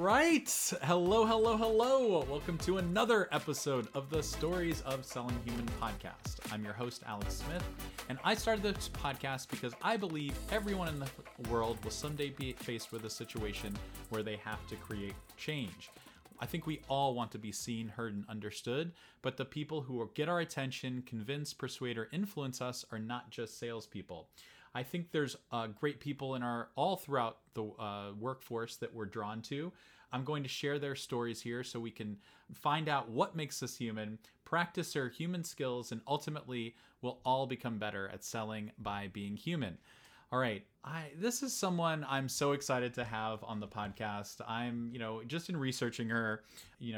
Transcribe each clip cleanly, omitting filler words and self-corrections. right. Hello. Welcome to another episode of the Stories of Selling Human podcast. I'm your host, Alex Smith, and I started this podcast because I believe everyone in the world will someday be faced with a situation where they have to create change. I think we all want to be seen, heard, and understood, but the people who get our attention, convince, persuade, or influence us are not just salespeople. I think there's great people in all throughout the workforce that we're drawn to. I'm going to share their stories here so we can find out what makes us human, practice our human skills, and ultimately we'll all become better at selling by being human. All right, this is someone I'm so excited to have on the podcast. I'm, just in researching her,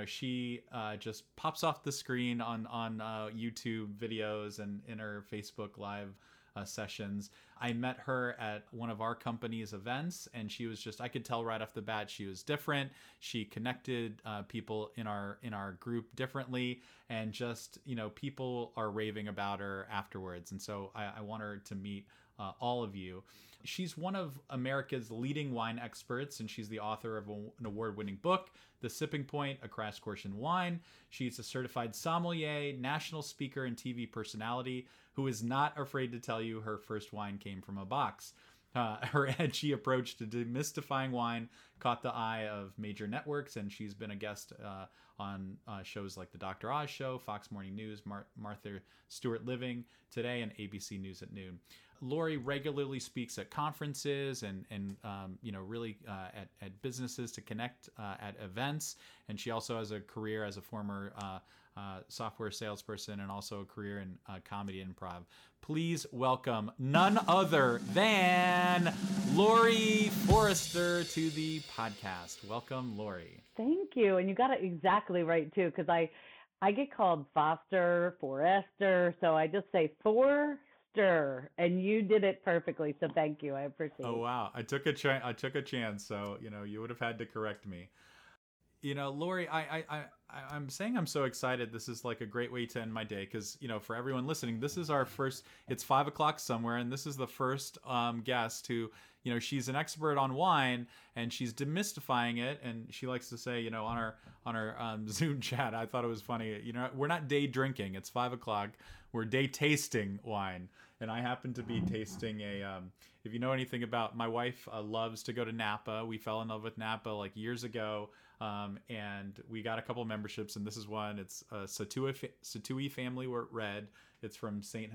she just pops off the screen on YouTube videos and in her Facebook Live sessions. I met her at one of our company's events, and she was I could tell right off the bat she was different. She connected people in our group differently, and just people are raving about her afterwards. And so I want her to meet all of you. She's one of America's leading wine experts, and she's the author of an award-winning book, The Sipping Point: A Crash Course in Wine. She's a certified sommelier, national speaker, and TV personality who is not afraid to tell you her first wine came from a box. Her edgy approach to demystifying wine caught the eye of major networks, and she's been a guest on shows like The Dr. Oz Show, Fox Morning News, Martha Stewart Living Today, and ABC News at Noon. Laurie regularly speaks at conferences and at businesses to connect at events. And she also has a career as a former software salesperson and also a career in comedy improv. Please welcome none other than Laurie Forster to the podcast. Welcome, Laurie. Thank you. And you got it exactly right, too, because I get called Foster, Forester. So I just say Forester. And you did it perfectly, so thank you. I appreciate it. Oh wow, I took a chance. So you would have had to correct me. Laurie, I'm saying I'm so excited. This is like a great way to end my day because for everyone listening, this is our first. It's 5 o'clock somewhere, and this is the first guest who she's an expert on wine and she's demystifying it. And she likes to say on our Zoom chat. I thought it was funny. We're not day drinking. It's 5 o'clock. We're day tasting wine, and I happen to be tasting a. If you know anything about my wife, loves to go to Napa. We fell in love with Napa like years ago, and we got a couple memberships, and this is one. It's a Satui family red. It's from St.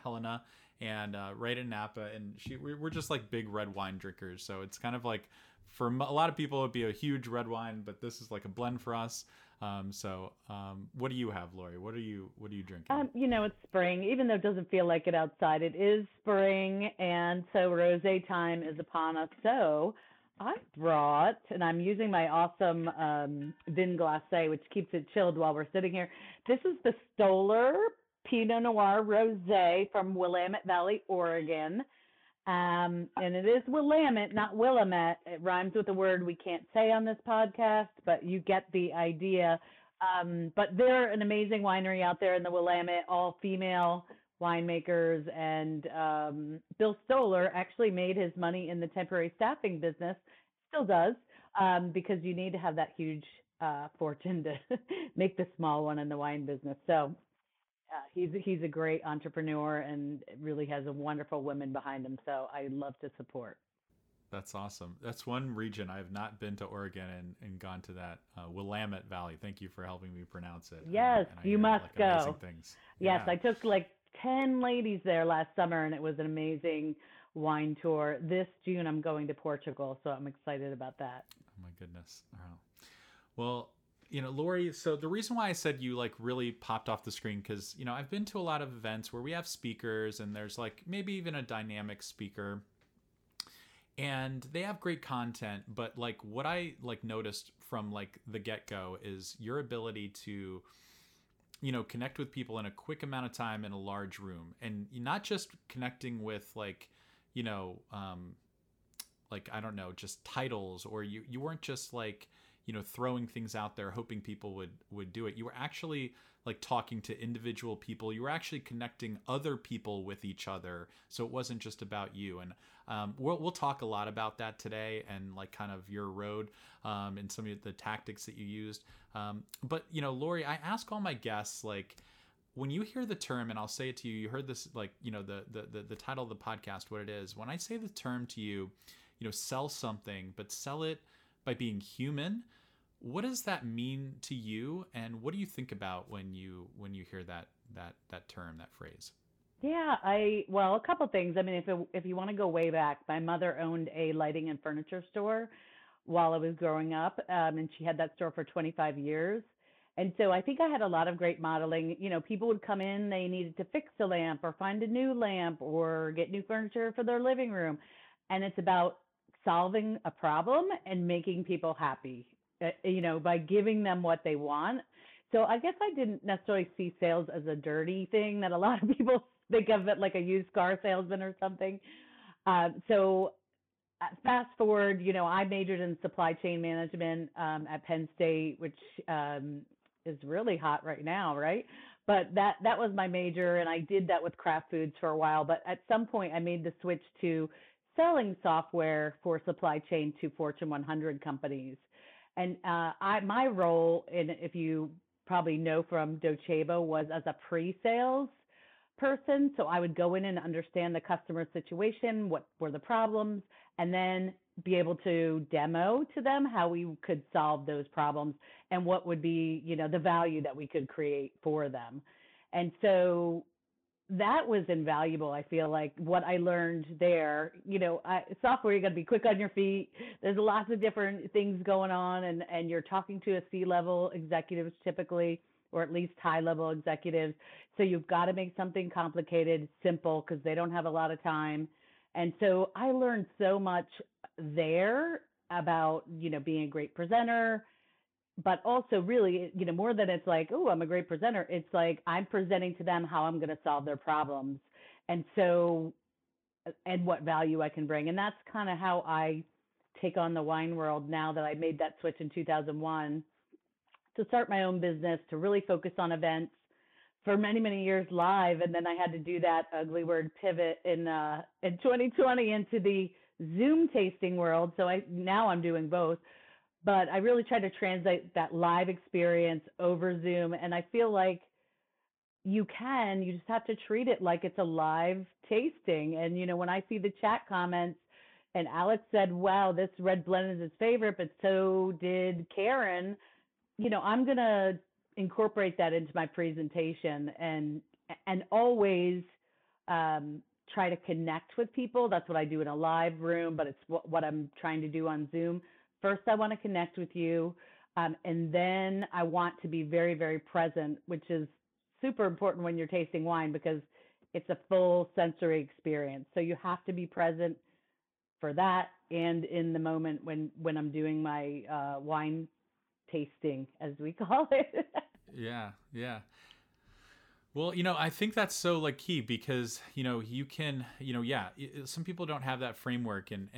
Helena, and right in Napa. And we're just like big red wine drinkers, so it's kind of like for a lot of people it'd be a huge red wine, but this is like a blend for us. What do you have, Laurie? What are you drinking? It's spring, even though it doesn't feel like it outside. It is spring, and so rosé time is upon us. So I brought, and I'm using my awesome vin glacé, which keeps it chilled while we're sitting here. This is the Stoller Pinot Noir Rosé from Willamette Valley, Oregon. And it is Willamette, not Willamette. It rhymes with a word we can't say on this podcast, but you get the idea. But they're an amazing winery out there in the Willamette, all female winemakers. And Bill Stoller actually made his money in the temporary staffing business, still does, because you need to have that huge fortune to make the small one in the wine business. So he's a great entrepreneur and really has a wonderful woman behind him. So I love to support. That's awesome. That's one region I have not been to, Oregon, and gone to that Willamette Valley. Thank you for helping me pronounce it. Yes, you must go. Yes, yeah. I took 10 ladies there last summer, and it was an amazing wine tour. This June, I'm going to Portugal, so I'm excited about that. Oh my goodness! Wow. Well. Laurie, so the reason why I said you really popped off the screen, because, I've been to a lot of events where we have speakers and there's maybe even a dynamic speaker and they have great content. But what I noticed from the get-go is your ability to, connect with people in a quick amount of time in a large room, and not just connecting with just titles, or you weren't just you know, throwing things out there, hoping people would do it. You were actually like talking to individual people. You were actually connecting other people with each other. So it wasn't just about you. And we'll talk a lot about that today, and like kind of your road and some of the tactics that you used. But, you know, Laurie, I ask all my guests, like, when you hear the term, and I'll say it to you, you heard this, like, you know, the title of the podcast, what it is. When I say the term to you, you know, sell something, but sell it by being human. What does that mean to you? And what do you think about when you hear that term, that phrase? Yeah, a couple things. I mean, if you want to go way back, my mother owned a lighting and furniture store while I was growing up, and she had that store for 25 years. And so I think I had a lot of great modeling. You know, people would come in, they needed to fix a lamp or find a new lamp or get new furniture for their living room. And it's about solving a problem and making people happy, you know, by giving them what they want. So I guess I didn't necessarily see sales as a dirty thing that a lot of people think of it like a used car salesman or something. So fast forward, you know, I majored in supply chain management at Penn State, which is really hot right now, right? But that was my major, and I did that with Kraft Foods for a while. But at some point, I made the switch to selling software for supply chain to Fortune 100 companies. And my role, and if you probably know from Docebo, was as a pre-sales person. So I would go in and understand the customer situation, what were the problems, and then be able to demo to them how we could solve those problems and what would be, you know, the value that we could create for them. And so that was invaluable. I feel like what I learned there, you know, software, you got to be quick on your feet. There's lots of different things going on, and you're talking to a C-level executives typically, or at least high-level executives. So you've got to make something complicated, simple, because they don't have a lot of time. And so I learned so much there about, you know, being a great presenter, but also really, you know, more than it's like, oh, I'm a great presenter. It's like I'm presenting to them how I'm going to solve their problems. And so, and what value I can bring. And that's kind of how I take on the wine world now that I made that switch in 2001 to start my own business, to really focus on events for many, many years live. And then I had to do that ugly word pivot in 2020 into the Zoom tasting world. So now I'm doing both, but I really try to translate that live experience over Zoom. And I feel like you just have to treat it like it's a live tasting. And, you know, when I see the chat comments and Alex said, wow, this red blend is his favorite, but so did Karen, you know, I'm going to incorporate that into my presentation and always try to connect with people. That's what I do in a live room, but it's what I'm trying to do on Zoom. First, I want to connect with you, and then I want to be very, very present, which is super important when you're tasting wine because it's a full sensory experience. So you have to be present for that and in the moment when I'm doing my wine tasting, as we call it. Yeah. Well, you know, I think that's so like key because, you know, you can, you know, yeah, some people don't have that framework and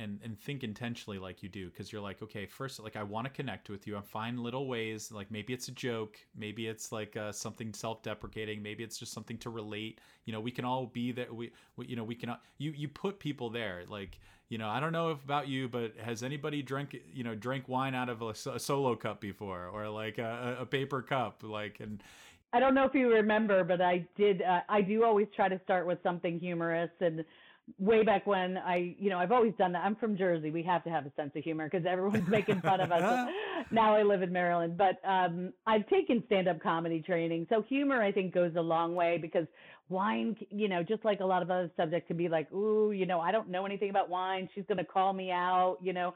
think intentionally like you do. Cause you're like, okay, first, like I want to connect with you. I find little ways, like maybe it's a joke, maybe it's like something self-deprecating, maybe it's just something to relate. You know, we can all be there. You put people there. Like, you know, I don't know about you, but has anybody drank wine out of a solo cup before, or like a paper cup? Like, and I don't know if you remember, but I did. I do always try to start with something humorous. And way back when I've always done that. I'm from Jersey. We have to have a sense of humor because everyone's making fun of us. Now I live in Maryland, but I've taken stand-up comedy training. So humor, I think, goes a long way because wine, you know, just like a lot of other subjects can be like, ooh, you know, I don't know anything about wine. She's going to call me out, you know.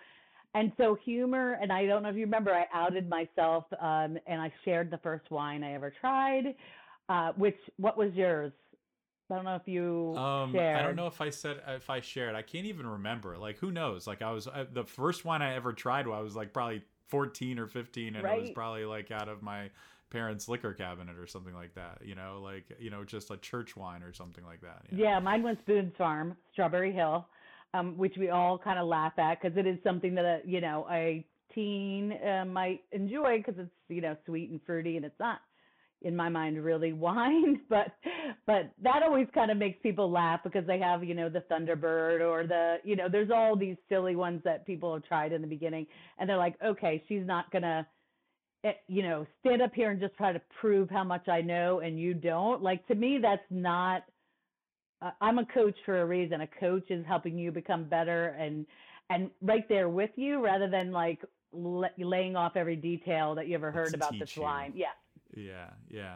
And so humor, and I don't know if you remember, I outed myself and I shared the first wine I ever tried, what was yours? I don't know if you shared. I don't know if I shared. I can't even remember. Like, who knows? Like, the first wine I ever tried, I was like probably 14 or 15, and right? It was probably like out of my parents' liquor cabinet or something like that, you know, like, you know, just a church wine or something like that. You know? Yeah, mine was Boone's Farm, Strawberry Hill. Which we all kind of laugh at because it is something that, you know, I 15 might enjoy because it's, you know, sweet and fruity, and it's not in my mind really wine, but that always kind of makes people laugh because they have, you know, the Thunderbird or the, you know, there's all these silly ones that people have tried in the beginning, and they're like, okay, she's not gonna, you know, stand up here and just try to prove how much I know and you don't. Like, to me, that's not, I'm a coach for a reason. A coach is helping you become better and right there with you, rather than like laying off every detail that you ever heard about this wine. Yeah. Yeah. Yeah.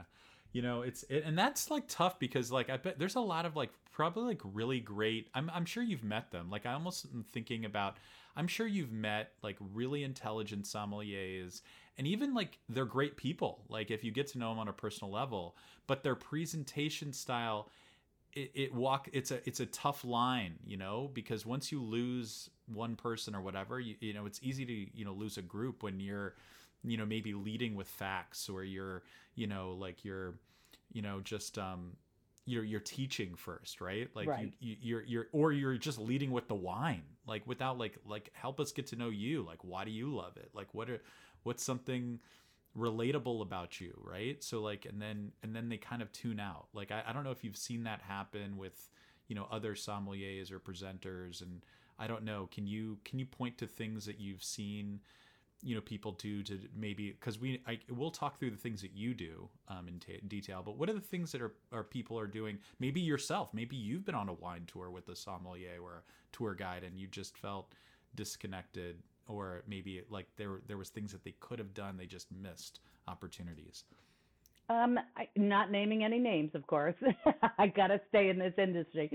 You know, and that's like tough because like, I bet there's a lot of like probably like really great, I'm sure you've met them. Like, I almost am thinking about, I'm sure you've met like really intelligent sommeliers, and even like they're great people. Like, if you get to know them on a personal level, but their presentation style, it's a tough line, you know, because once you lose one person or whatever, you know, it's easy to, you know, lose a group when you're, you know, maybe leading with facts, or you're, you know, like you're, you know, just, you're teaching first, right? Like, right. You're just leading with the wine, like without like help us get to know you. Like, why do you love it? Like, what's something relatable about you, right? So like, and then they kind of tune out. Like, I don't know if you've seen that happen with, you know, other sommeliers or presenters, and I don't know, can you point to things that you've seen, you know, people do to maybe, because we'll talk through the things that you do in detail, but what are the things that are people are doing? Maybe yourself, maybe you've been on a wine tour with a sommelier or a tour guide and you just felt disconnected, or maybe like there was things that they could have done, they just missed opportunities. Not naming any names, of course. I gotta stay in this industry,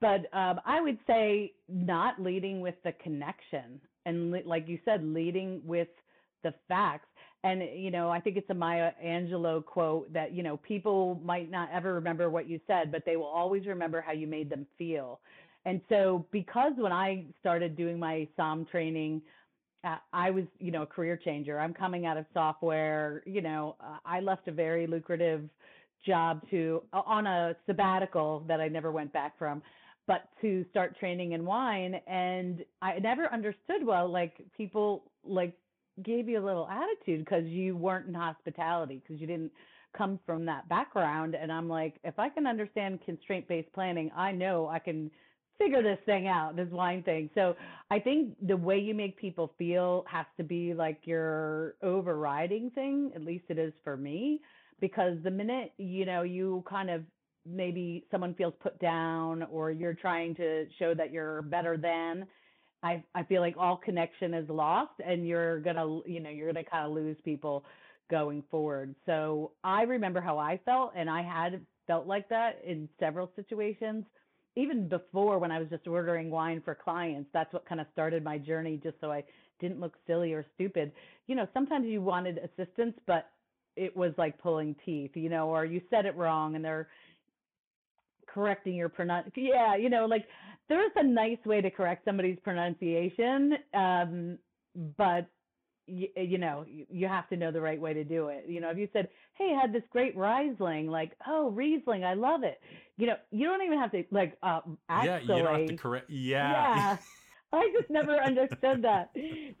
but I would say not leading with the connection. And like you said, leading with the facts. And, you know, I think it's a Maya Angelou quote that, you know, people might not ever remember what you said, but they will always remember how you made them feel. And so, because when I started doing my SOM training, I was, you know, a career changer. I'm coming out of software. You know, I left a very lucrative job on a sabbatical that I never went back from, but to start training in wine. And I never understood, well, like people like gave you a little attitude because you weren't in hospitality, because you didn't come from that background. And I'm like, if I can understand constraint-based planning, I know I can figure this thing out, this wine thing. So I think the way you make people feel has to be like your overriding thing, at least it is for me, because the minute, you know, you kind of, maybe someone feels put down, or you're trying to show that you're better than, I feel like all connection is lost, and you're going to kind of lose people going forward. So I remember how I felt, and I had felt like that in several situations, even before when I was just ordering wine for clients. That's what kind of started my journey, just so I didn't look silly or stupid. You know, sometimes you wanted assistance, but it was like pulling teeth, you know, or you said it wrong and they're correcting your pronunciation. Yeah, you know, like there's a nice way to correct somebody's pronunciation, but you know, you have to know the right way to do it. You know, if you said, hey, I had this great Riesling, like, oh, Riesling, I love it. You know, you don't even have to like actually. Yeah, you don't have to correct. Yeah. I just never understood that.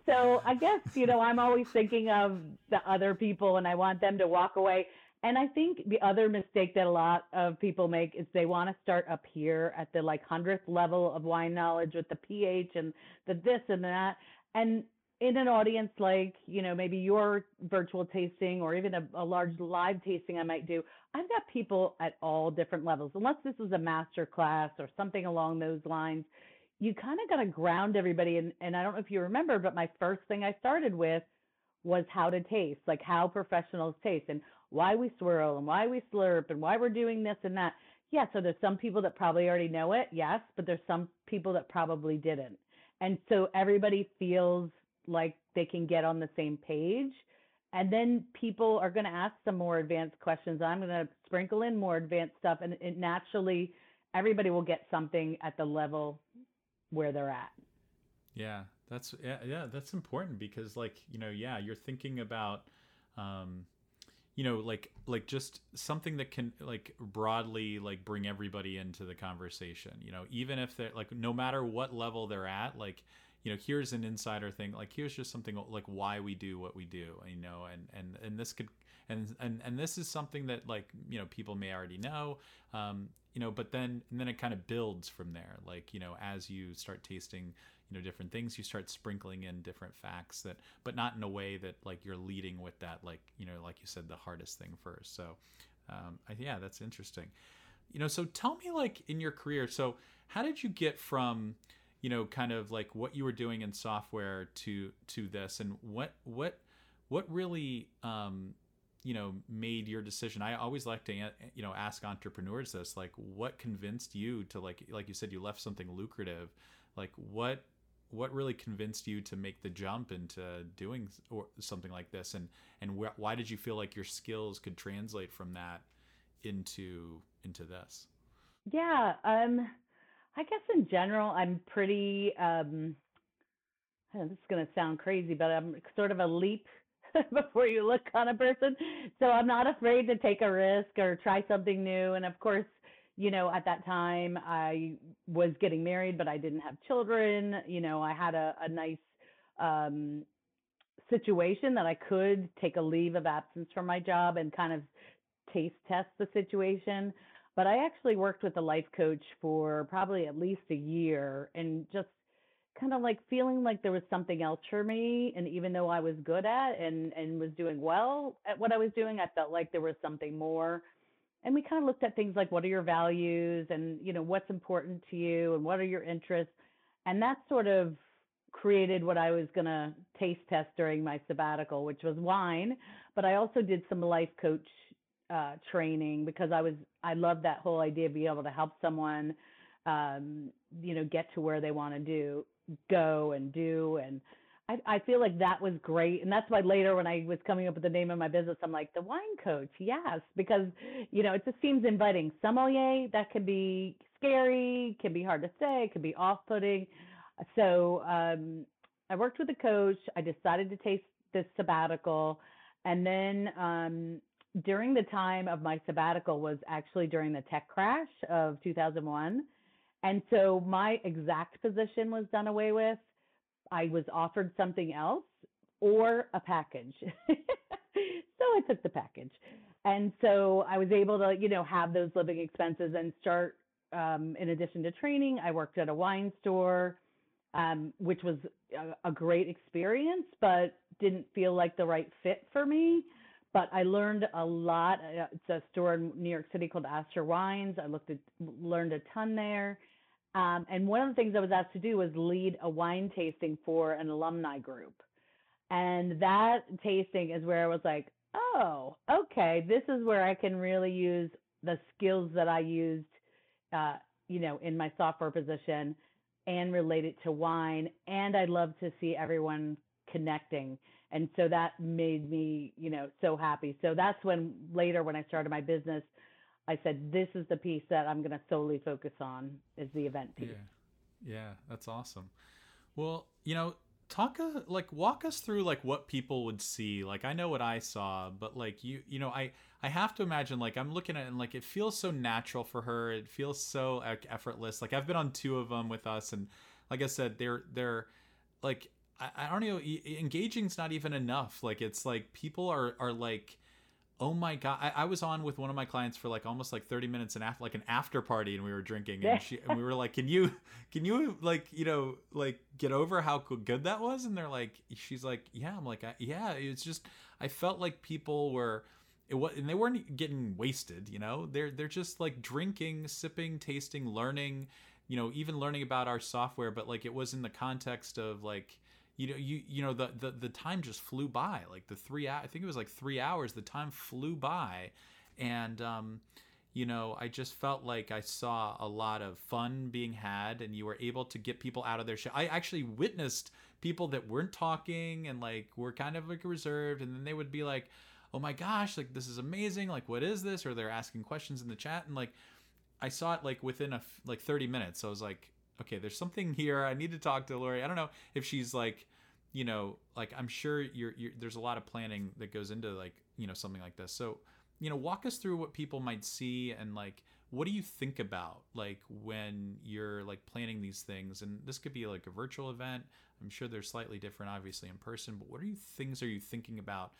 So I guess, you know, I'm always thinking of the other people, and I want them to walk away. And I think the other mistake that a lot of people make is they want to start up here at the like 100th level of wine knowledge with the pH and the this and that. And in an audience like, you know, maybe your virtual tasting or even a large live tasting I might do, I've got people at all different levels. Unless this is a master class or something along those lines, you kind of got to ground everybody. And I don't know if you remember, but my first thing I started with was how to taste, like how professionals taste, and why we swirl and why we slurp and why we're doing this and that. Yeah, so there's some people that probably already know it, yes, but there's some people that probably didn't. And so everybody feels like they can get on the same page. And then people are going to ask some more advanced questions. I'm going to sprinkle in more advanced stuff, and it naturally, everybody will get something at the level where they're at. Yeah, that's important, because like, you know, yeah, you're thinking about, you know, like just something that can like broadly like bring everybody into the conversation, you know, even if they're like, no matter what level they're at, like, you know, here's an insider thing, like here's just something like why we do what we do, you know, and this could, and this is something that, like, you know, people may already know, you know, but then, and then it kind of builds from there. Like, you know, as you start tasting, you know, different things, you start sprinkling in different facts that, but not in a way that, like, you're leading with that, like, you know, like you said, the hardest thing first. So, yeah, that's interesting. You know, so tell me, like, in your career, so how did you get from, you know, kind of like what you were doing in software to this, and what really, you know, made your decision? I always like to, you know, ask entrepreneurs this, like, what convinced you to, like you said, you left something lucrative, like what really convinced you to make the jump into doing or something like this, and why did you feel like your skills could translate from that into this? Yeah, I guess in general, I'm pretty, this is going to sound crazy, but I'm sort of a leap before you look kind of person. So I'm not afraid to take a risk or try something new. And of course, you know, at that time I was getting married, but I didn't have children. You know, I had a nice situation that I could take a leave of absence from my job and kind of taste test the situation. But I actually worked with a life coach for probably at least a year, and just kind of like feeling like there was something else for me. And even though I was good at and was doing well at what I was doing, I felt like there was something more. And we kind of looked at things like, what are your values, and, you know, what's important to you, and what are your interests? And that sort of created what I was going to taste test during my sabbatical, which was wine. But I also did some life coach training, because I love that whole idea of being able to help someone, you know, get to where they want to do. And I feel like that was great. And that's why later when I was coming up with the name of my business, I'm like, the Wine Coach. Yes, because, you know, it just seems inviting. Sommelier, that can be scary, can be hard to say, can be off-putting. So I worked with a coach. I decided to take this sabbatical, and then during the time of my sabbatical was actually during the tech crash of 2001. And so my exact position was done away with. I was offered something else or a package. So I took the package. And so I was able to, you know, have those living expenses and start, in addition to training, I worked at a wine store, which was a great experience, but didn't feel like the right fit for me. But I learned a lot. It's a store in New York City called Astor Wines. I learned a ton there. And one of the things I was asked to do was lead a wine tasting for an alumni group. And that tasting is where I was like, oh, okay, this is where I can really use the skills that I used, you know, in my software position and relate it to wine. And I'd love to see everyone connecting. And so that made me, you know, so happy. So that's when later, when I started my business, I said, this is the piece that I'm going to solely focus on, is the event piece. Yeah, that's awesome. Well, you know, walk us through, like, what people would see. Like, I know what I saw, but, like, you know, I have to imagine, like, I'm looking at it and, like, it feels so natural for her. It feels so, like, effortless. Like, I've been on two of them with us, and like I said, they're like, I don't know, engaging's not even enough. Like, it's like people are like, oh my God. I was on with one of my clients for like almost like 30 minutes and after, like an after party, and we were drinking, and we were like, can you like, you know, like get over how good that was? And they're like, she's like, yeah. I'm like, yeah, it's just, I felt like people were, and they weren't getting wasted, you know, they're just like drinking, sipping, tasting, learning, you know, even learning about our software, but like it was in the context of like, you know, the time just flew by, like I think it was like 3 hours, the time flew by. And, you know, I just felt like I saw a lot of fun being had, and you were able to get people out of their shell. I actually witnessed people that weren't talking and like were kind of like reserved, and then they would be like, oh my gosh, like this is amazing. Like, what is this? Or they're asking questions in the chat. And like, I saw it like within like 30 minutes. So I was like, okay, there's something here. I need to talk to Laurie. I don't know if she's like, you know, like I'm sure there's a lot of planning that goes into like, you know, something like this. So, you know, walk us through what people might see and like what do you think about, like, when you're, like, planning these things? And this could be, like, a virtual event. I'm sure they're slightly different, obviously, in person. But what are you thinking about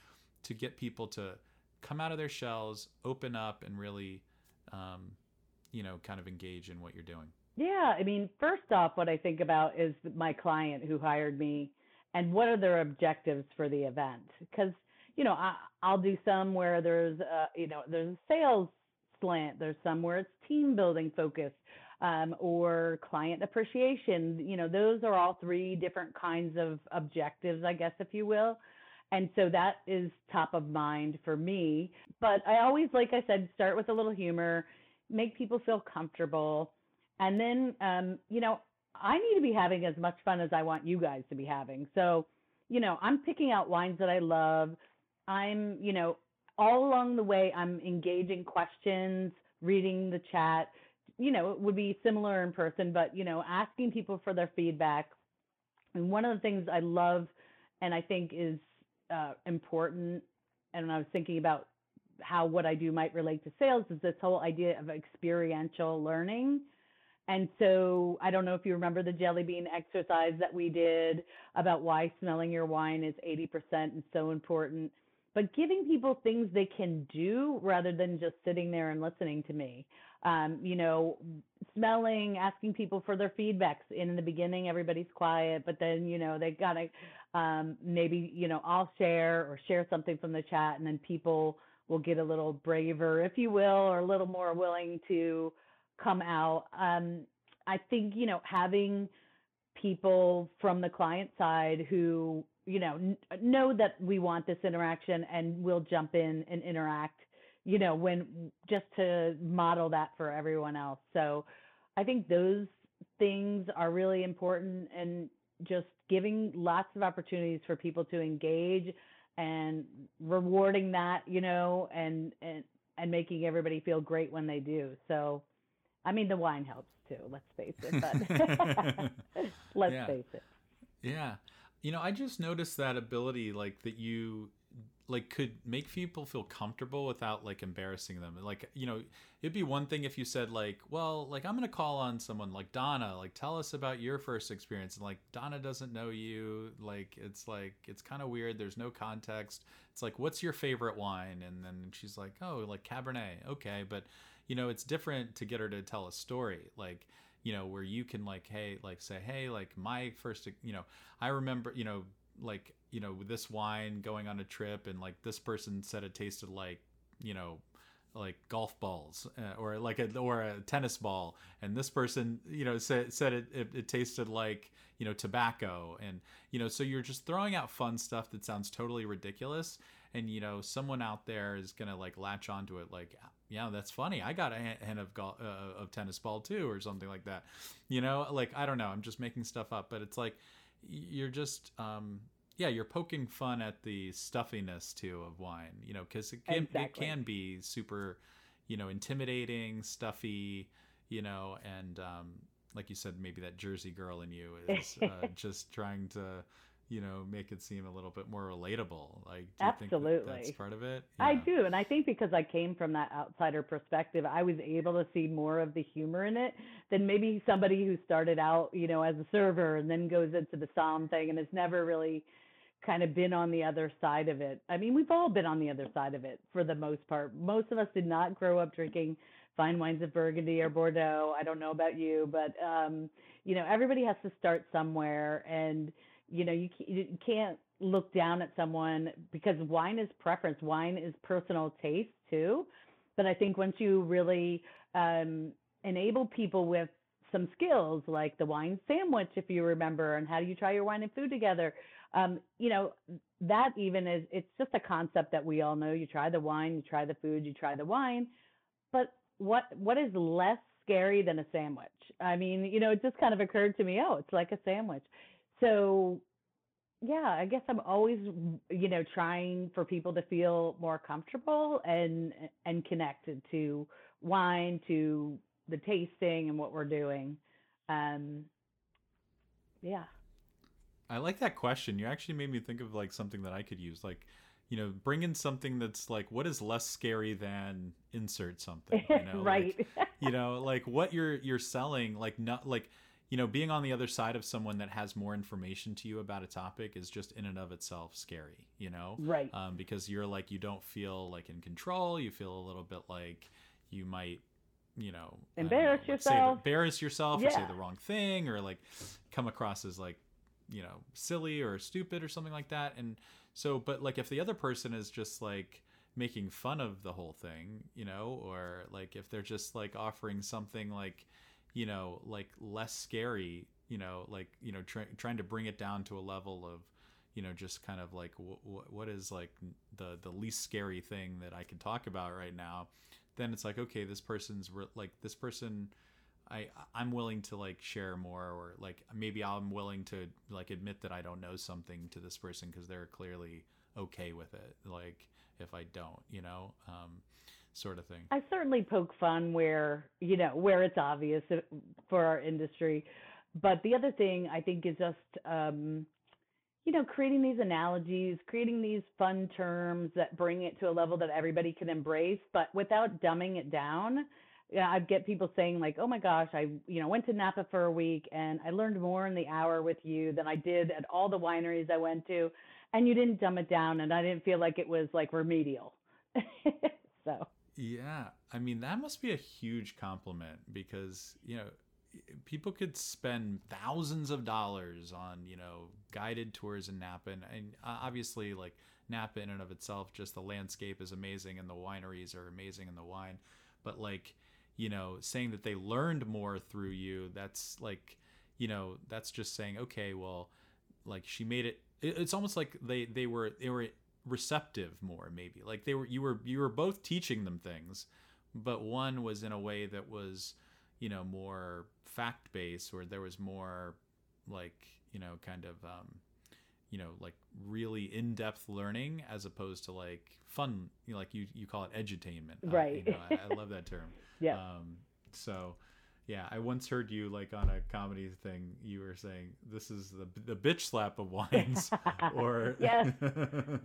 to get people to come out of their shells, open up, and really, kind of engage in what you're doing? Yeah, I mean, first off, what I think about is my client who hired me and what are their objectives for the event? Because, I'll do some where there's a sales slant. There's some where it's team building focused, or client appreciation. Those are all three different kinds of objectives, I guess, if you will. And so that is top of mind for me. But I always, like I said, start with a little humor, make people feel comfortable. And then, I need to be having as much fun as I want you guys to be having. So, I'm picking out wines that I love. I'm, all along the way, I'm engaging questions, reading the chat. It would be similar in person, but, asking people for their feedback. And one of the things I love and I think is important, and I was thinking about how what I do might relate to sales, is this whole idea of experiential learning. And so I don't know if you remember the jelly bean exercise that we did about why smelling your wine is 80% and so important, but giving people things they can do rather than just sitting there and listening to me. Smelling, asking people for their feedbacks. In the beginning, everybody's quiet, but then, they gotta maybe I'll share something from the chat, and then people will get a little braver, if you will, or a little more willing to come out. I think, having people from the client side who, know that we want this interaction and will jump in and interact, when just to model that for everyone else. So I think those things are really important, and just giving lots of opportunities for people to engage and rewarding that, and making everybody feel great when they do. So, I mean, the wine helps too, let's face it, but face it. Yeah. I just noticed that ability, like, that you, like, could make people feel comfortable without, like, embarrassing them. Like, it'd be one thing if you said, like, well, like, I'm going to call on someone like Donna, like, tell us about your first experience. And, like, Donna doesn't know you. Like, it's kind of weird. There's no context. It's like, what's your favorite wine? And then she's like, oh, like Cabernet. Okay. But, it's different to get her to tell a story. Like, where you can, like, hey, like, say, hey, like, my first, I remember, like, this wine going on a trip, and, like, this person said it tasted like, like golf balls, or like a tennis ball. And this person, said it tasted like, tobacco. And, so you're just throwing out fun stuff that sounds totally ridiculous. And, someone out there is going to, like, latch onto it. Like, yeah, that's funny. I got a hand of tennis ball too, or something like that. Like, I don't know, I'm just making stuff up, but it's like, you're just, you're poking fun at the stuffiness too of wine, because it can be super, intimidating, stuffy, and like you said, maybe that Jersey girl in you is just trying to, make it seem a little bit more relatable. Like, do you think that's part of it? Yeah. I do. And I think because I came from that outsider perspective, I was able to see more of the humor in it than maybe somebody who started out, as a server and then goes into the solemn thing and has never really kind of been on the other side of it. I mean, we've all been on the other side of it for the most part. Most of us did not grow up drinking fine wines of Burgundy or Bordeaux. I don't know about you, but, everybody has to start somewhere. And, you can't look down at someone, because wine is preference. Wine is personal taste too. But I think once you really enable people with some skills, like the wine sandwich, if you remember, and how do you try your wine and food together? That even is, it's just a concept that we all know. You try the wine, you try the food, you try the wine. But what is less scary than a sandwich? I mean, it just kind of occurred to me, oh, it's like a sandwich. So, yeah, I guess I'm always, trying for people to feel more comfortable and connected to wine, to the tasting and what we're doing. Yeah. I like that question. You actually made me think of, like, something that I could use, like, bring in something that's like, what is less scary than insert something, right. Like, you know, like what you're selling, like not like, you know, being on the other side of someone that has more information to you about a topic is just in and of itself scary, you know? Right. Because you're like, you don't feel like in control. You feel a little bit like you might, you know, embarrass yourself or say the wrong thing or like come across as like, you know, silly or stupid or something like that. And so, but like if the other person is just like making fun of the whole thing, you know, or like if they're just like offering something like, you know, like less scary, you know, like, you know, trying to bring it down to a level of, you know, just kind of like what is like the least scary thing that I can talk about right now, then it's like, okay, this person's like this person, I'm willing to like share more, or like maybe I'm willing to like admit that I don't know something to this person because they're clearly okay with it. Like if I don't, you know, sort of thing. I certainly poke fun where, you know, where it's obvious for our industry. But the other thing I think is just, you know, creating these analogies, creating these fun terms that bring it to a level that everybody can embrace, but without dumbing it down. Yeah, I'd get people saying like, oh my gosh, I, you know, went to Napa for a week and I learned more in the hour with you than I did at all the wineries I went to, and you didn't dumb it down and I didn't feel like it was like remedial. So. Yeah. I mean, that must be a huge compliment because, you know, people could spend thousands of dollars on, you know, guided tours in Napa. And obviously like Napa in and of itself, just the landscape is amazing and the wineries are amazing and the wine, but like, you know, saying that they learned more through you, that's like, you know, that's just saying, okay, well, like she made it, it's almost like they were receptive more, maybe like you were both teaching them things, but one was in a way that was, you know, more fact based, or there was more like, you know, kind of, you know, like really in-depth learning as opposed to like fun, you know, like you call it edutainment. Right. You know, I love that term. Yeah. So yeah, I once heard you like on a comedy thing, you were saying, this is the bitch slap of wines. Or yes,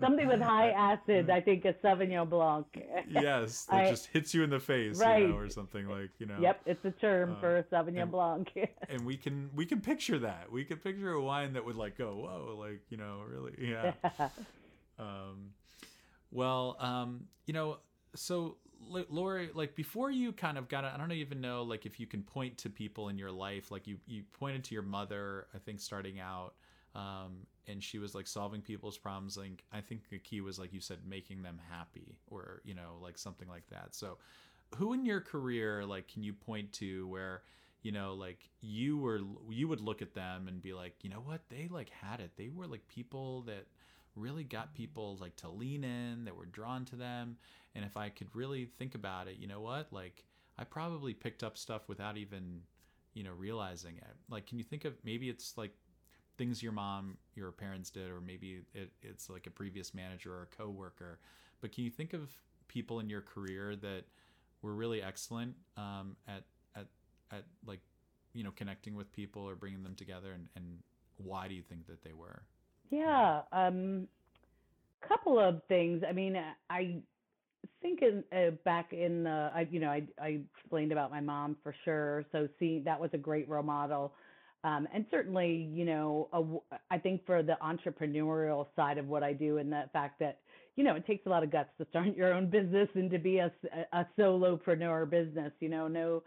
something with high acid, I think a Sauvignon Blanc. Yes. That just hits you in the face, right. You know, or something like, you know. Yep. It's a term for Sauvignon Blanc. And we can picture that. We could picture a wine that would like go, whoa, like, you know, really. Yeah. You know, so Laurie, like before you kind of got, I don't even know, like if you can point to people in your life, like you pointed to your mother, I think starting out, and she was like solving people's problems. Like, I think the key was like you said, making them happy or, you know, like something like that. So who in your career, like, can you point to where, you know, like you would look at them and be like, you know what, they like had it. They were like people that really got people like to lean in, that were drawn to them. And if I could really think about it, you know what, like I probably picked up stuff without even, you know, realizing it. Like, can you think of, maybe it's like things your parents did, or maybe it's like a previous manager or a coworker, but can you think of people in your career that were really excellent at like, you know, connecting with people or bringing them together, and why do you think that they were? Yeah, couple of things. I mean, I think I explained about my mom for sure. So that was a great role model. And certainly, you know, I think for the entrepreneurial side of what I do, and the fact that, you know, it takes a lot of guts to start your own business and to be a solopreneur business, you know, no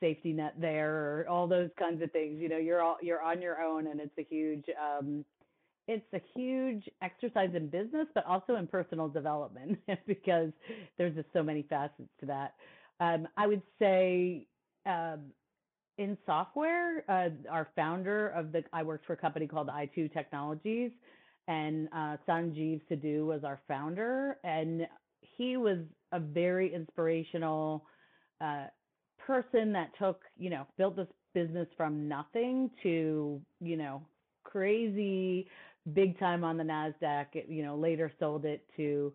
safety net there, or all those kinds of things. You know, you're on your own, and it's a huge exercise in business, but also in personal development, because there's just so many facets to that. I would say in software, our founder I worked for a company called i2 Technologies, and Sanjeev Sidhu was our founder, and he was a very inspirational person that took, you know, built this business from nothing to, you know, crazy big time on the NASDAQ. It, you know, later sold it to,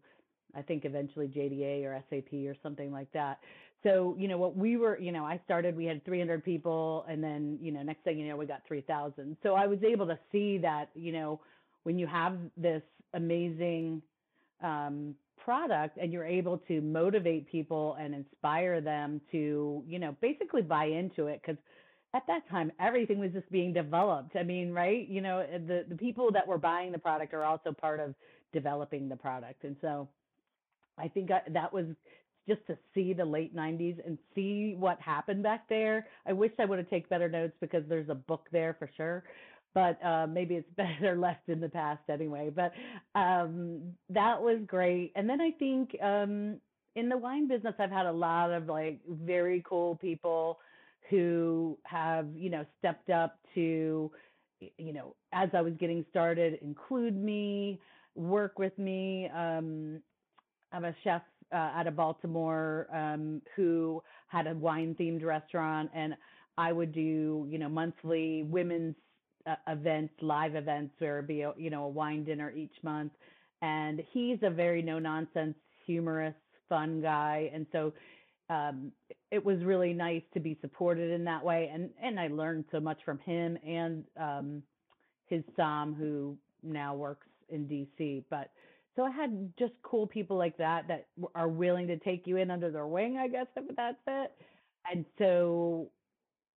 I think eventually JDA or SAP or something like that. So, you know, what we were, you know, I started, we had 300 people, and then, you know, next thing you know, we got 3,000. So I was able to see that, you know, when you have this amazing product and you're able to motivate people and inspire them to, you know, basically buy into it. Because at that time, everything was just being developed. I mean, right? You know, the people that were buying the product are also part of developing the product. And so I think that was just to see the late 90s and see what happened back there. I wish I would have taken better notes because there's a book there for sure. But maybe it's better left in the past anyway. But that was great. And then I think in the wine business, I've had a lot of like very cool people who have, you know, stepped up to, you know, as I was getting started, include me, work with me. I'm a chef out of Baltimore who had a wine themed restaurant, and I would do, you know, monthly women's events, live events, where it'd be a, you know, a wine dinner each month. And he's a very no nonsense, humorous, fun guy, and so it was really nice to be supported in that way. And I learned so much from him and his Sam, who now works in DC. But so I had just cool people like that that are willing to take you in under their wing, I guess, if that's it. And so,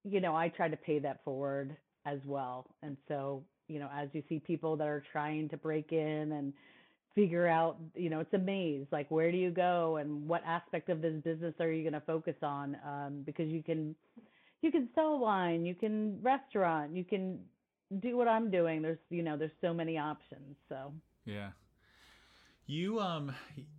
you know, I try to pay that forward as well. And so, you know, as you see people that are trying to break in and figure out, you know, it's a maze, like where do you go and what aspect of this business are you going to focus on? Because you can sell wine, you can restaurant, you can do what I'm doing. There's, you know, there's so many options. So, yeah. You,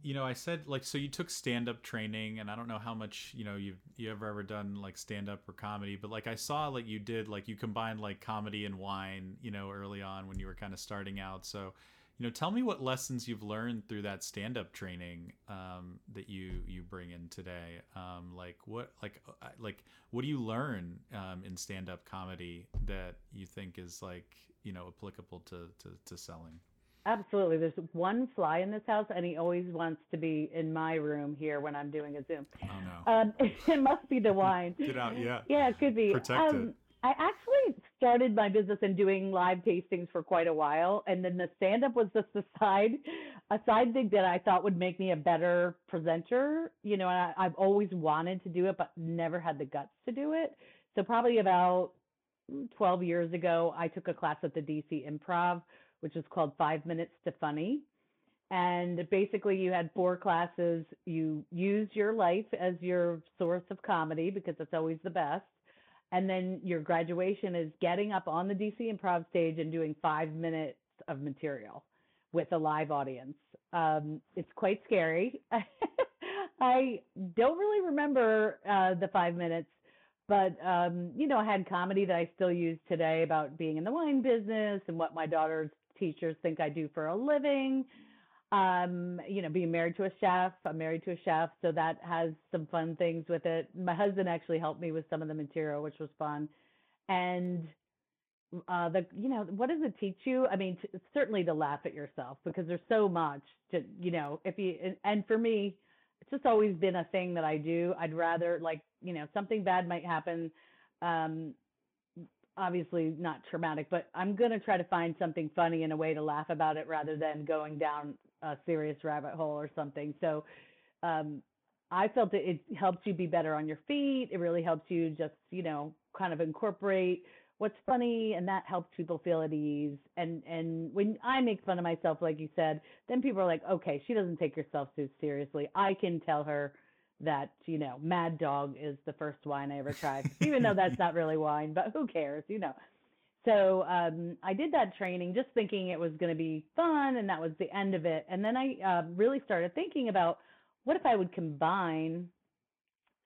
you know, I said like, so you took stand-up training, and I don't know how much, you know, you ever done like stand-up or comedy, but like I saw like you did, like you combined like comedy and wine, you know, early on when you were kind of starting out. So, you know, tell me what lessons you've learned through that stand-up training, that you bring in today. Like what do you learn, in stand-up comedy that you think is like, you know, applicable to selling? Absolutely. There's one fly in this house, and he always wants to be in my room here when I'm doing a Zoom. Oh, no. It must be the wine. Get out, yeah. Yeah, it could be. Protect it. I actually started my business in doing live tastings for quite a while, and then the stand-up was just a side thing that I thought would make me a better presenter. You know, and I've always wanted to do it, but never had the guts to do it. So probably about 12 years ago, I took a class at the DC Improv, which is called 5 Minutes to Funny. And basically you had 4 classes. You use your life as your source of comedy because it's always the best. And then your graduation is getting up on the DC Improv stage and doing 5 minutes of material with a live audience. It's quite scary. I don't really remember the 5 minutes. But, you know, I had comedy that I still use today about being in the wine business and what my daughter's teachers think I do for a living. You know, being married to a chef, I'm married to a chef, so that has some fun things with it. My husband actually helped me with some of the material, which was fun. And, you know, what does it teach you? I mean, certainly to laugh at yourself, because there's so much to, you know, and for me, it's just always been a thing that I do. I'd rather, like, you know, something bad might happen. Obviously not traumatic, but I'm going to try to find something funny in a way to laugh about it rather than going down a serious rabbit hole or something. So I felt that it helps you be better on your feet. It really helps you just, you know, kind of incorporate what's funny, and that helps people feel at ease. And when I make fun of myself, like you said, then people are like, okay, she doesn't take herself too seriously. I can tell her that, you know, Mad Dog is the first wine I ever tried, even though that's not really wine, but who cares, you know? So I did that training just thinking it was going to be fun, and that was the end of it. And then I really started thinking about what if I would combine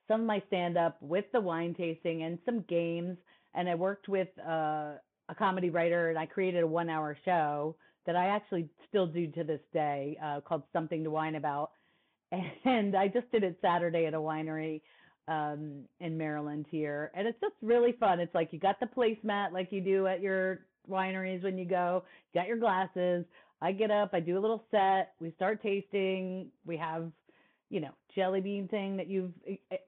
some of my stand-up with the wine tasting and some games. And I worked with a comedy writer, and I created a 1-hour show that I actually still do to this day called Something to Wine About. And I just did it Saturday at a winery in Maryland here. And it's just really fun. It's like you got the placemat like you do at your wineries when you go, you got your glasses. I get up, I do a little set. We start tasting. We have, you know, jelly bean thing that you've,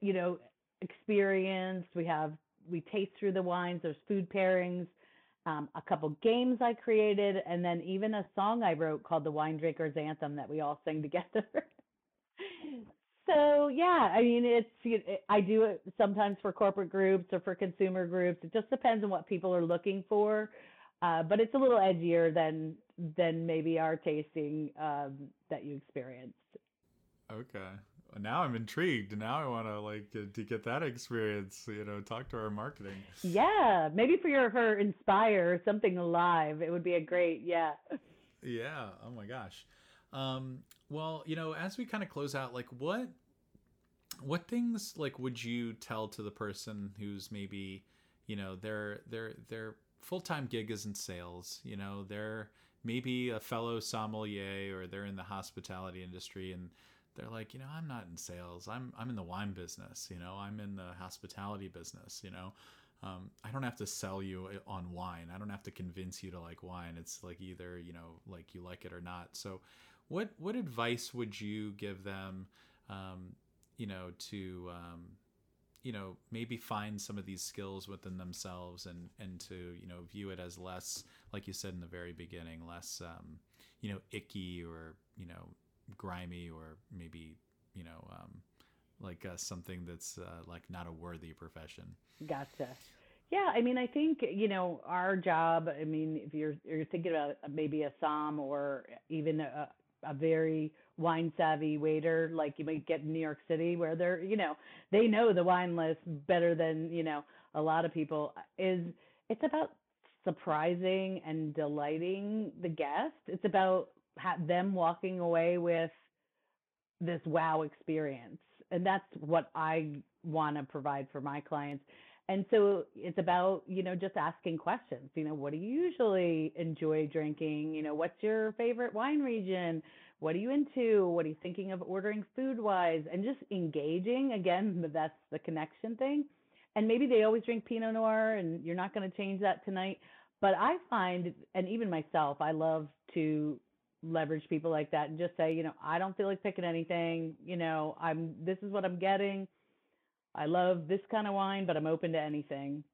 you know, experienced. We taste through the wines. There's food pairings, a couple games I created, and then even a song I wrote called The Wine Drinker's Anthem that we all sing together. So, yeah, I mean, I do it sometimes for corporate groups or for consumer groups. It just depends on what people are looking for. But it's a little edgier than maybe our tasting that you experienced. Okay. Well, now I'm intrigued. Now I want to to get that experience, talk to our marketing. Yeah. Maybe for her Inspire, something live. It would be a great, yeah. Yeah. Oh my gosh. Well, as we kind of close out, what things would you tell to the person who's maybe, their full-time gig is in sales, they're maybe a fellow sommelier or they're in the hospitality industry and they're like, I'm not in sales. I'm in the wine business, I'm in the hospitality business, I don't have to sell you on wine. I don't have to convince you to like wine. It's either, you like it or not. So what advice would you give them, to, maybe find some of these skills within themselves and to, view it as less, like you said in the very beginning, less, icky or, grimy or maybe, something that's not a worthy profession. Gotcha. Yeah, I mean, I think, our job, I mean, if you're thinking about maybe a som or even a very wine savvy waiter, like you might get in New York City where they're, they know the wine list better than, a lot of people, it's about surprising and delighting the guest. It's about them walking away with this wow experience. And that's what I want to provide for my clients. And so it's about, just asking questions, what do you usually enjoy drinking? What's your favorite wine region? What are you into? What are you thinking of ordering food wise? And just engaging again, that's the connection thing. And maybe they always drink Pinot Noir and you're not going to change that tonight. But I find, and even myself, I love to leverage people like that and just say, I don't feel like picking anything, this is what I'm getting. I love this kind of wine, but I'm open to anything.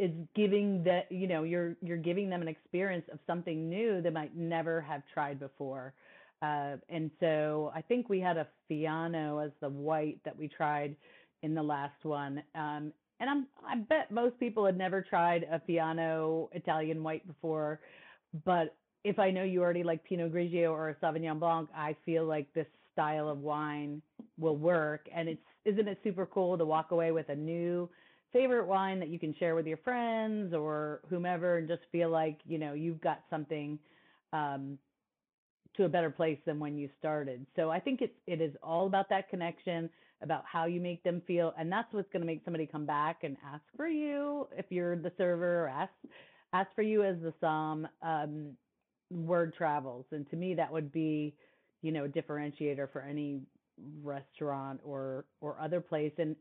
It's giving that, you're giving them an experience of something new they might never have tried before. And so I think we had a Fiano as the white that we tried in the last one. And I bet most people had never tried a Fiano Italian white before, but if I know you already like Pinot Grigio or a Sauvignon Blanc, I feel like this style of wine will work. And isn't it super cool to walk away with a new favorite wine that you can share with your friends or whomever and just feel like, you've got something to a better place than when you started. So I think it is all about that connection, about how you make them feel. And that's what's going to make somebody come back and ask for you if you're the server or ask for you as the som. Word travels. And to me, that would be, a differentiator for any restaurant or other place. And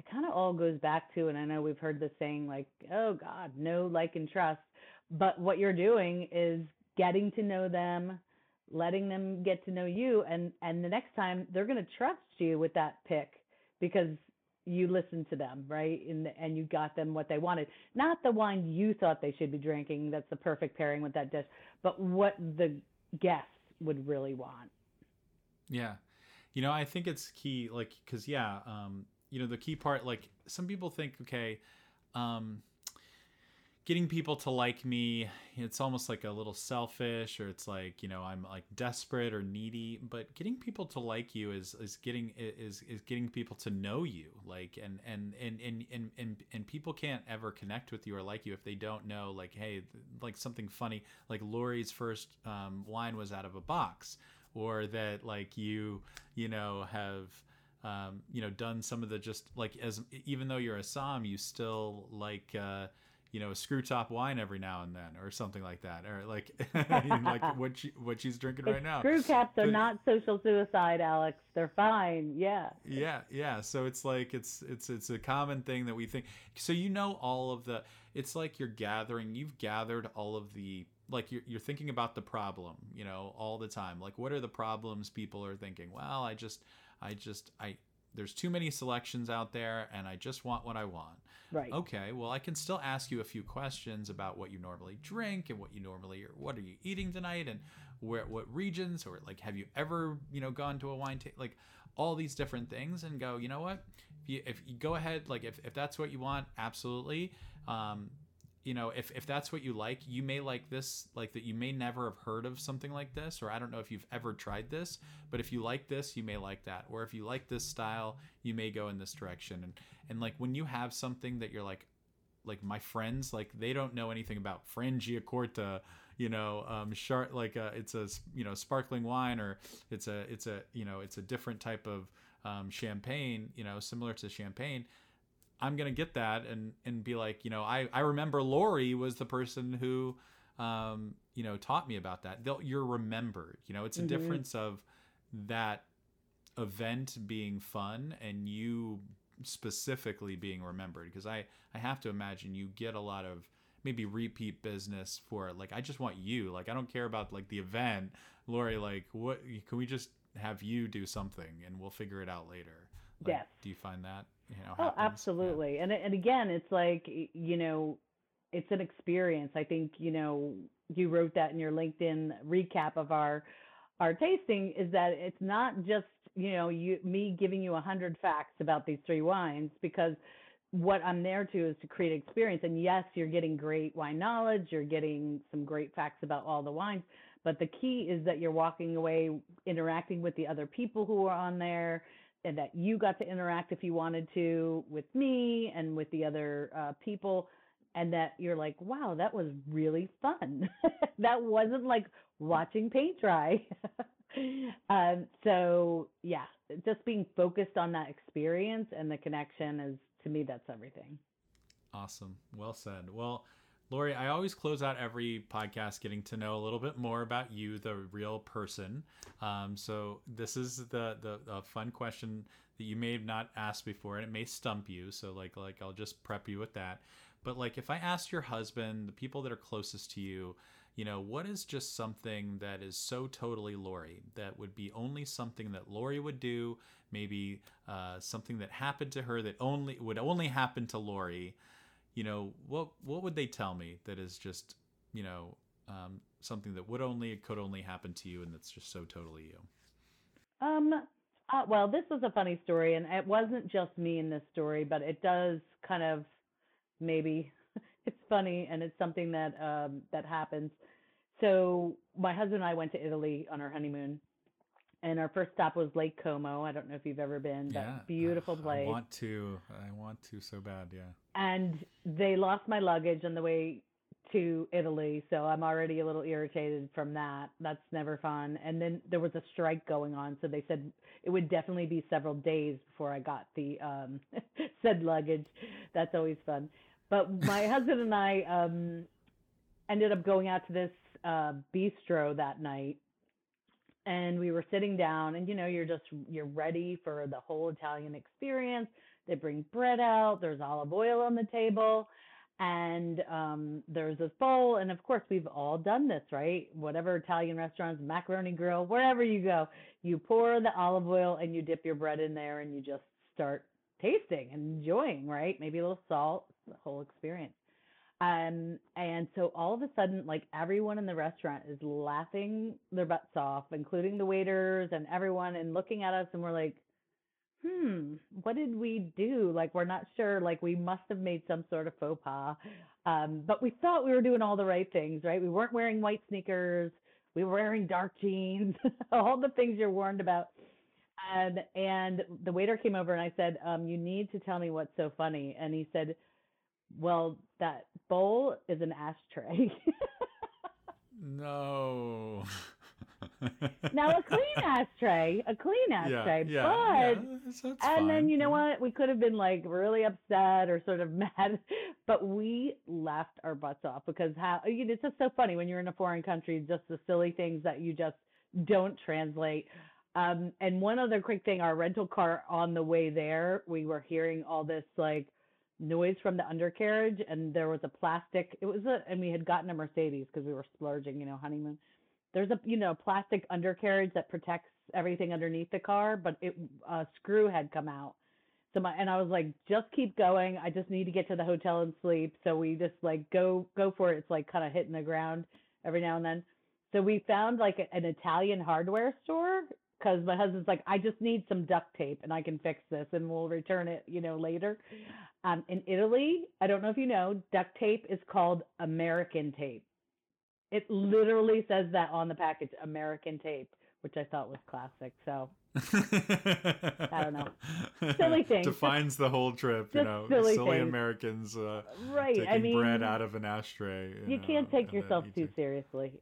it kind of all goes back to, and I know we've heard this saying like, oh God, know, like, and trust. But what you're doing is getting to know them, letting them get to know you. And the next time they're going to trust you with that pick because you listened to them, right? And you got them what they wanted. Not the wine you thought they should be drinking. That's the perfect pairing with that dish, but what the guests would really want. Yeah. I think it's key, the key part, some people think, okay, getting people to like me, it's almost like a little selfish or it's like, I'm like desperate or needy, but getting people to like you is getting people to know you and people can't ever connect with you or like you if they don't know, hey, something funny, Laurie's first wine was out of a box or that you have, done some of the just as even though you're a som, you still a screw top wine every now and then or something like that. Or what she's drinking right now. Screw caps are not social suicide, Alex. They're fine. Yeah. Yeah. Yeah. So it's a common thing that we think. So, it's like you've gathered all of the, you're thinking about the problem, all the time. What are the problems people are thinking? Well, there's too many selections out there and I just want what I want. Right. Okay. Well, I can still ask you a few questions about what you normally drink and what are you eating tonight and what regions or have you ever, gone to a wine all these different things and go, you know what, if you go ahead, like if that's what you want, absolutely. You know, if that's what you like, you may like this, like that you may never have heard of something like this, or I don't know if you've ever tried this, but if you like this, you may like that. Or if you like this style, you may go in this direction. And like when you have something that you're like my friends, like they don't know anything about Franciacorta, you know, it's a, you know, sparkling wine, or it's a, you know, it's a different type of champagne, you know, similar to champagne. I'm going to get that and be like, you know, I remember Laurie was the person who, you know, taught me about that. You're remembered, you know, it's a mm-hmm. difference of that event being fun and you specifically being remembered. Because I have to imagine you get a lot of maybe repeat business for like, I just want you, like, I don't care about like the event, Laurie, like what, can we just have you do something and we'll figure it out later? Like, yes. Do you find that? You know, oh, absolutely. Yeah. And again, it's like, you know, it's an experience. I think, you know, you wrote that in your LinkedIn recap of our tasting, is that it's not just, you know, me giving you 100 facts about these three wines, because what I'm there to is to create experience. And yes, you're getting great wine knowledge. You're getting some great facts about all the wines. But the key is that you're walking away interacting with the other people who are on there, and that you got to interact, if you wanted to, with me and with the other people, and that you're like, wow, that was really fun. That wasn't like watching paint dry. So yeah, just being focused on that experience and the connection is, to me, that's everything. Awesome. Well said. Well, Laurie, I always close out every podcast getting to know a little bit more about you, the real person. So this is the fun question that you may have not asked before, and it may stump you. So like I'll just prep you with that. But like if I asked your husband, the people that are closest to you, you know, what is just something that is so totally Laurie, that would be only something that Laurie would do, maybe something that happened to her that would only happen to Laurie. You know, what would they tell me that is just, you know, something that could only happen to you, and that's just so totally you? Well, this was a funny story, and it wasn't just me in this story, but it does kind of, maybe it's funny, and it's something that that happens. So my husband and I went to Italy on our honeymoon, and our first stop was Lake Como. I don't know if you've ever been, but yeah. Beautiful place. I want to so bad, yeah. And they lost my luggage on the way to Italy, so I'm already a little irritated from that. That's never fun. And then there was a strike going on, so they said it would definitely be several days before I got the said luggage. That's always fun. But my husband and I ended up going out to this bistro that night, and we were sitting down, and you know, you're ready for the whole Italian experience. They bring bread out, there's olive oil on the table, and there's this bowl. And of course, we've all done this, right? Whatever Italian restaurants, Macaroni Grill, wherever you go, you pour the olive oil and you dip your bread in there and you just start tasting and enjoying, right? Maybe a little salt, the whole experience. And so all of a sudden, like, everyone in the restaurant is laughing their butts off, including the waiters and everyone, and looking at us, and we're like, what did we do? Like, we're not sure, like we must have made some sort of faux pas. But we thought we were doing all the right things, right? We weren't wearing white sneakers. We were wearing dark jeans, all the things you're warned about. And the waiter came over and I said, you need to tell me what's so funny. And he said, well, that bowl is an ashtray. No. Now, a clean ashtray, yeah, but, yeah, so and fine. Then, you know what, we could have been like really upset or sort of mad, but we laughed our butts off, because it's just so funny when you're in a foreign country, just the silly things that you just don't translate. And one other quick thing, our rental car on the way there, we were hearing all this like noise from the undercarriage, and there was a plastic, and we had gotten a Mercedes because we were splurging, you know, honeymoon. There's a, you know, plastic undercarriage that protects everything underneath the car, but a screw had come out. So and I was like, just keep going. I just need to get to the hotel and sleep. So we just like, go for it. It's like kind of hitting the ground every now and then. So we found like an Italian hardware store because my husband's like, I just need some duct tape and I can fix this and we'll return it, you know, later. In Italy, I don't know if you know, duct tape is called American tape. It literally says that on the package, American tape, which I thought was classic. So I don't know. Silly thing. Defines the whole trip, you know, silly Americans right. taking bread out of an ashtray. You can't take yourself too seriously.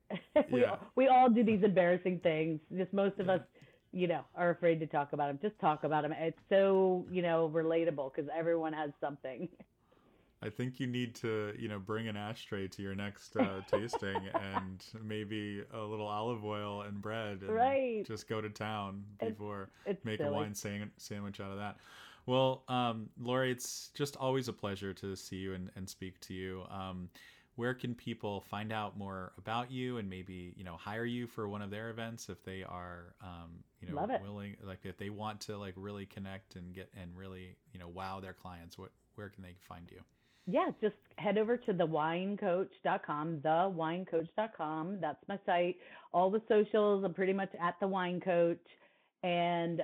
We all do these embarrassing things. Just most of us, you know, are afraid to talk about them. Just talk about them. It's so, you know, relatable because everyone has something. I think you need to, you know, bring an ashtray to your next tasting and maybe a little olive oil and bread. And just go to town before making a wine sandwich out of that. Well, Laurie, it's just always a pleasure to see you and speak to you. Where can people find out more about you and maybe, you know, hire you for one of their events if they are, you know, willing, like if they want to like really connect and get and really, you know, wow their clients? Where can they find you? Yeah, just head over to thewinecoach.com, thewinecoach.com. That's my site. All the socials, I'm pretty much at The Wine Coach. And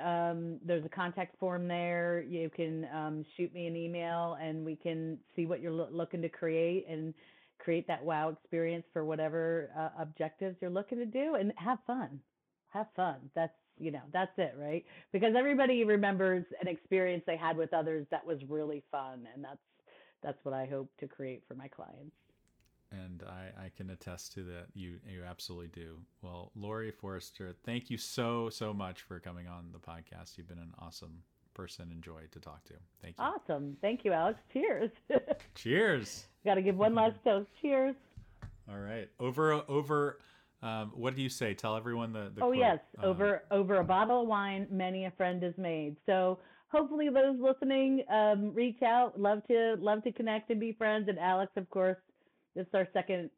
there's a contact form there. You can shoot me an email and we can see what you're looking to create and create that wow experience for whatever objectives you're looking to do and have fun. Have fun. That's, you know, that's it, right? Because everybody remembers an experience they had with others that was really fun. And that's what I hope to create for my clients. And I can attest to that. You absolutely do. Well, Laurie Forster, thank you so, so much for coming on the podcast. You've been an awesome person and joy to talk to. Thank you. Awesome. Thank you, Alex. Cheers. Cheers. Got to give one last toast. Cheers. All right. Over. What do you say? Tell everyone the quote. Oh, yes. Over a bottle of wine, many a friend is made. So hopefully those listening reach out. Love to connect and be friends. And Alex, of course, this is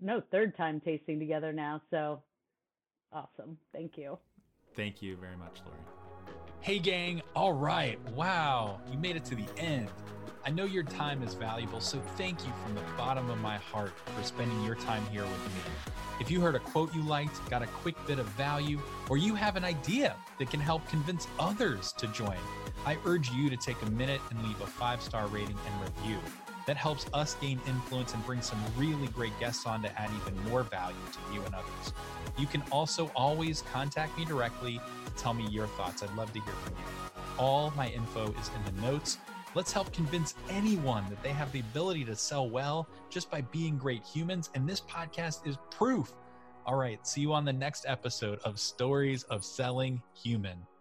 our third time tasting together now. So awesome. Thank you. Thank you very much, Laurie. Hey, gang. All right. Wow. You made it to the end. I know your time is valuable, so thank you from the bottom of my heart for spending your time here with me. If you heard a quote you liked, got a quick bit of value, or you have an idea that can help convince others to join, I urge you to take a minute and leave a 5-star rating and review. That helps us gain influence and bring some really great guests on to add even more value to you and others. You can also always contact me directly to tell me your thoughts. I'd love to hear from you. All my info is in the notes. Let's help convince anyone that they have the ability to sell well just by being great humans. And this podcast is proof. All right. See you on the next episode of Stories of Selling Human.